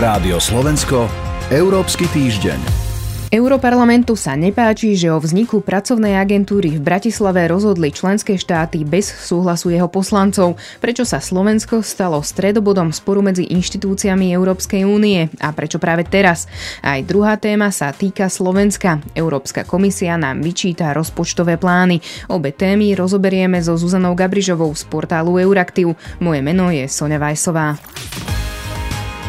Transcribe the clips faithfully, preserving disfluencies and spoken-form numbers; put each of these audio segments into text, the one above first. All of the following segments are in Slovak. Rádio Slovensko, Európsky týždeň. Europarlamentu sa nepáči, že o vzniku pracovnej agentúry v Bratislave rozhodli členské štáty bez súhlasu jeho poslancov, prečo sa Slovensko stalo stredobodom sporu medzi inštitúciami Európskej únie a prečo práve teraz. Aj druhá téma sa týka Slovenska. Európska komisia nám vyčíta rozpočtové plány. Obe témy rozoberieme so Zuzanou Gabrižovou z portálu Euraktiv. Moje meno je Soňa Vajsová.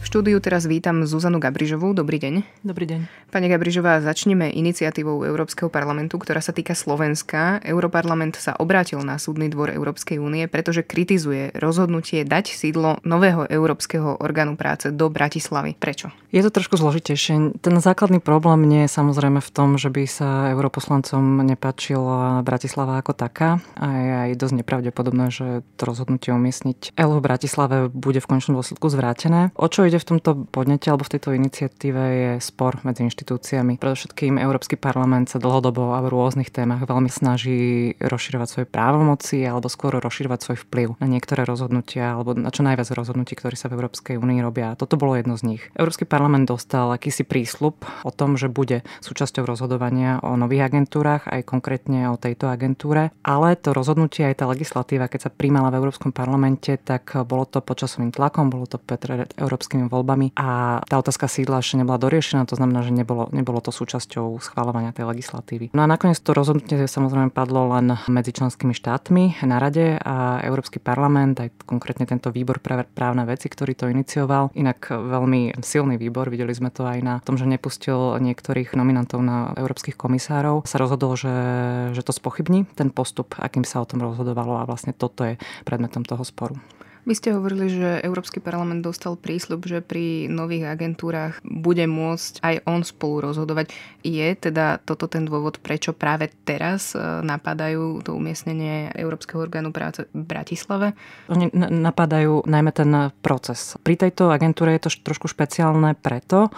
V štúdiu teraz vítam Zuzanu Gabrižovú. Dobrý deň. Dobrý deň. Pani Gabrižová, začneme iniciatívou Európskeho parlamentu, ktorá sa týka Slovenska. Europarlament sa obrátil na Súdny dvor Európskej únie, pretože kritizuje rozhodnutie dať sídlo nového európskeho orgánu práce do Bratislavy. Prečo? Je to trošku zložitejšie. Ten základný problém nie je samozrejme v tom, že by sa europoslancom nepáčila Bratislava ako taká. A je aj dosť nepravdepodobné, že to rozhodnutie umiestniť é el o v Bratislave bude v konečnom dôsledku zvrátené. O čo ide v tomto podnete alebo v tejto iniciatíve je spor medzi inštitúciami. Predovšetkým Európsky parlament sa dlhodobo a v rôznych témach veľmi snaží rozširovať svoje právomoci alebo skôr rozširovať svoj vplyv na niektoré rozhodnutia alebo na čo najviac rozhodnutí, ktoré sa v Európskej únii robia. Toto bolo jedno z nich. Európsky parlament dostal akýsi prísľub o tom, že bude súčasťou rozhodovania o nových agentúrach, aj konkrétne o tejto agentúre, ale to rozhodnutie aj tá legislatíva, keď sa prijímala v Európskom parlamente, tak bolo to pod časovým tlakom, bolo to pred európskymi voľbami a tá otázka sídla ešte nebola doriešená, to znamená, že nebolo, nebolo to súčasťou schvaľovania tej legislatívy. No a nakoniec to rozhodnutie samozrejme padlo len medzi členskými štátmi na rade a Európsky parlament, aj konkrétne tento výbor pre právne veci, ktorý to inicioval, inak veľmi silný výbor, videli sme to aj na tom, že nepustil niektorých nominantov na európskych komisárov, sa rozhodol, že, že to spochybní ten postup, akým sa o tom rozhodovalo a vlastne toto je predmetom toho sporu. Vy ste hovorili, že Európsky parlament dostal prísľub, že pri nových agentúrach bude môcť aj on spolu rozhodovať. Je teda toto ten dôvod, prečo práve teraz napadajú to umiestnenie Európskeho orgánu práce v Bratislave? Oni n- napadajú najmä ten proces. Pri tejto agentúre je to š- trošku špeciálne preto,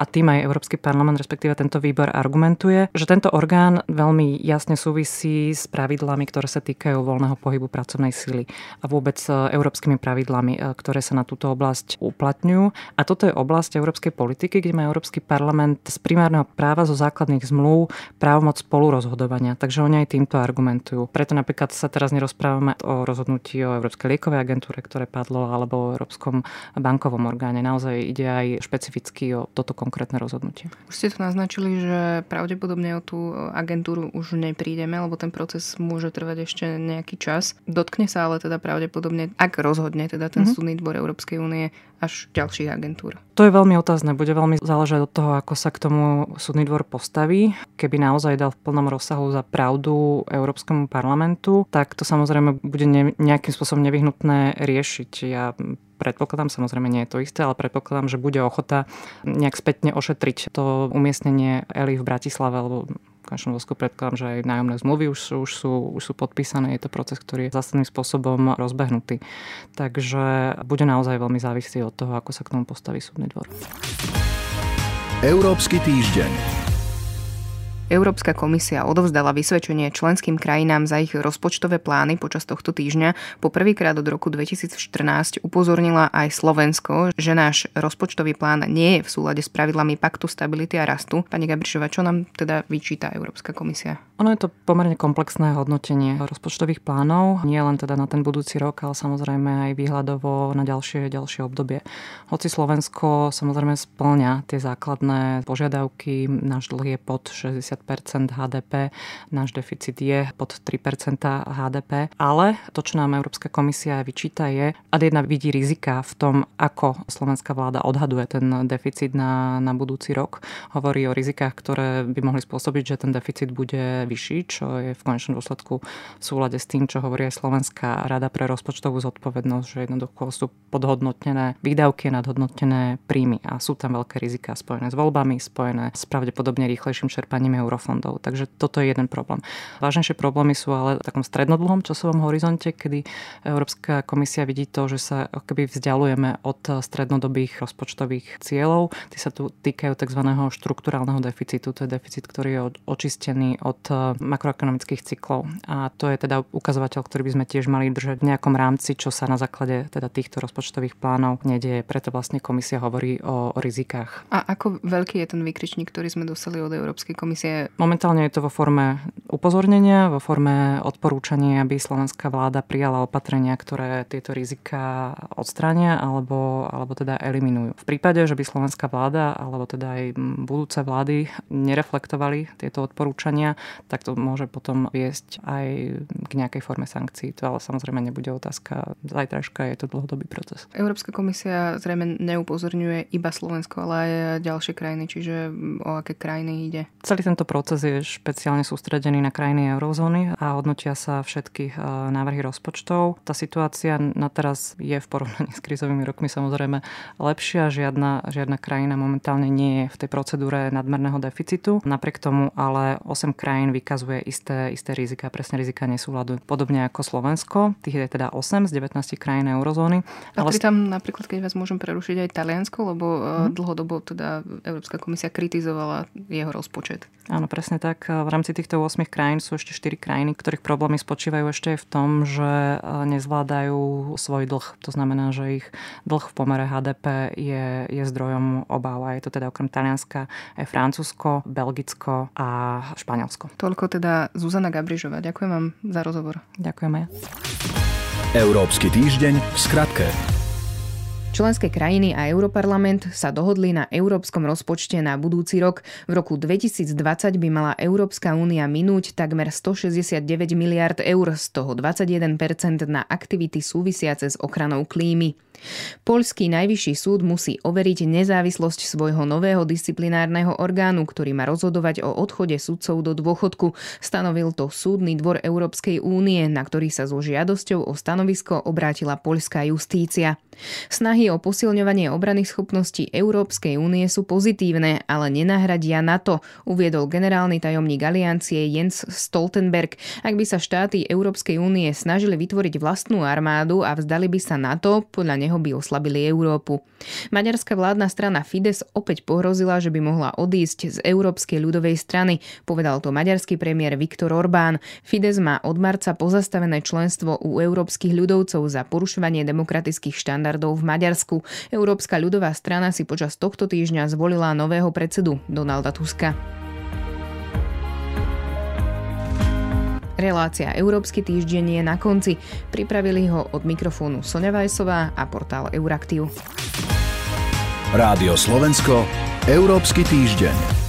a tým aj Európsky parlament, respektíve tento výbor argumentuje, že tento orgán veľmi jasne súvisí s pravidlami, ktoré sa týkajú voľného pohybu pracovnej sily a vôbec európskymi pravidlami, ktoré sa na túto oblasť uplatňujú. A toto je oblasť európskej politiky, kde má Európsky parlament z primárneho práva zo základných zmluv právomoc spolurozhodovania. Takže oni aj týmto argumentujú. Preto napríklad sa teraz nerozprávame o rozhodnutí o Európskej liekovej agentúre, ktoré padlo, alebo o Európskom bankovom orgáne. Naozaj ide aj špecificky o toto konkrétne rozhodnutie. Už ste to naznačili, že pravdepodobne o tú agentúru už neprídeme, lebo ten proces môže trvať ešte nejaký čas. Dotkne sa ale teda pravdepodobne, ak rozhodne teda ten mm-hmm. Súdny dvor Európskej únie až ďalších agentúr. To je veľmi otázne. Bude veľmi záležať od toho, ako sa k tomu Súdny dvor postaví. Keby naozaj dal v plnom rozsahu za pravdu Európskemu parlamentu, tak to samozrejme bude ne- nejakým spôsobom nevyhnutné riešiť. Ja predpokladám, samozrejme nie je to isté, ale predpokladám, že bude ochota nejak spätne ošetriť to umiestnenie é el í v Bratislave, alebo v konečnom dôsledku predpokladám, že aj nájomné zmluvy už sú, už, sú, už sú podpísané. Je to proces, ktorý je zásadným spôsobom rozbehnutý. Takže bude naozaj veľmi závislý od toho, ako sa k tomu postaví Súdny dvor. Európsky týždeň. Európska komisia odovzdala vysvedčenie členským krajinám za ich rozpočtové plány počas tohto týždňa. Po prvýkrát od roku dvetisícštrnásť upozornila aj Slovensko, že náš rozpočtový plán nie je v súlade s pravidlami Paktu stability a rastu. Pani Gabrižová, čo nám teda vyčíta Európska komisia? Ono je to pomerne komplexné hodnotenie rozpočtových plánov, nie len teda na ten budúci rok, ale samozrejme aj výhľadovo na ďalšie ďalšie obdobie. Hoci Slovensko samozrejme spĺňa tie základné požiadavky, náš dlh je pod šesťdesiat percent há dé pé, náš deficit je pod tri percentá há dé pé, ale to, čo nám Európska komisia vyčíta je, a jedna vidí rizika v tom, ako slovenská vláda odhaduje ten deficit na, na budúci rok. Hovorí o rizikách, ktoré by mohli spôsobiť, že ten deficit bude vyšší, čo je v konečnom dôsledku v súlade s tým, čo hovorí aj Slovenská rada pre rozpočtovú zodpovednosť, že jednoducho sú podhodnotené výdavky, nadhodnotené príjmy a sú tam veľké riziká spojené s voľbami, spojené s pravdepodobne rýchlejším čerpaním eurofondov. Takže toto je jeden problém. Vážnejšie problémy sú ale v takom strednodlhom časovom horizonte, kedy Európska komisia vidí to, že sa akoby vzdialujeme od strednodobých rozpočtových cieľov. Tí sa tu týkajú tzv. Štrukturálneho deficitu. To je deficit, ktorý je očistený od makroekonomických cyklov. A to je teda ukazovateľ, ktorý by sme tiež mali držať v nejakom rámci, čo sa na základe teda týchto rozpočtových plánov nedieje. Preto vlastne komisia hovorí o, o rizikách. A ako veľký je ten výkričník, ktorý sme dostali od Európskej komisie? Momentálne je to vo forme upozornenia, vo forme odporúčania, aby slovenská vláda prijala opatrenia, ktoré tieto rizika odstránia alebo, alebo teda eliminujú. V prípade, že by slovenská vláda alebo teda aj budúce vlády nereflektovali tieto odporúčania, tak to môže potom viesť aj k nejakej forme sankcií. To ale samozrejme nebude otázka zajtrajška, je to dlhodobý proces. Európska komisia zrejme neupozorňuje iba Slovensko, ale aj ďalšie krajiny, čiže o aké krajiny ide? Celý tento proces je špeciálne sústredený na krajiny eurozóny a hodnotia sa všetky návrhy rozpočtov. Tá situácia na teraz je v porovnaní s krízovými rokmi samozrejme lepšia. Žiadna, žiadna krajina momentálne nie je v tej procedúre nadmerného deficitu. Napriek tomu ale osem krajín vykazuje isté, isté rizika, presne rizika nesúladu. Podobne ako Slovensko, tých je teda osem z devätnástich krajín eurozóny. Patrí ale... tam napríklad, keď vás môžem prerušiť, aj Taliansko, lebo mm-hmm. dlhodobo teda Európska komisia kritizovala jeho rozpočet. Áno, presne tak. V rámci týchto osem krajín sú ešte štyri krajiny, ktorých problémy spočívajú ešte v tom, že nezvládajú svoj dlh. To znamená, že ich dlh v pomere há dé pé je, je zdrojom obáv. Je to teda okrem Talianska aj Francúzsko, Belgicko a Španielsko. Toľko teda Zuzana Gabrižová. Ďakujem vám za rozhovor. Ďakujem aj ja. Európsky týždeň v skratke. Členské krajiny a Europarlament sa dohodli na európskom rozpočte na budúci rok. V roku dvetisícdvadsať by mala Európska únia minúť takmer stošesťdesiatdeväť miliárd eur, z toho dvadsaťjeden percent na aktivity súvisiace s ochranou klímy. Poľský najvyšší súd musí overiť nezávislosť svojho nového disciplinárneho orgánu, ktorý má rozhodovať o odchode sudcov do dôchodku. Stanovil to Súdny dvor Európskej únie, na ktorý sa so žiadosťou o stanovisko obrátila poľská justícia. Snahy o posilňovanie obranných schopností Európskej únie sú pozitívne, ale nenahradia NATO, uviedol generálny tajomník aliancie Jens Stoltenberg. Ak by sa štáty Európskej únie snažili vytvoriť vlastnú armádu a vzdali by sa NATO, podľa neho by oslabili Európu. Maďarská vládna strana Fides opäť pohrozila, že by mohla odísť z Európskej ľudovej strany, povedal to maďarský premiér Viktor Orbán. Fides má od marca pozastavené členstvo u európskych ľudovcov za porušovanie demokratických štandardov v Maďarsku. Európska ľudová strana si počas tohto týždňa zvolila nového predsedu Donalda Tuska. Relácia Európsky týždeň je na konci. Pripravili ho od mikrofónu Soňa Vajsová a portál Euraktiv. Rádio Slovensko, Európsky týždeň.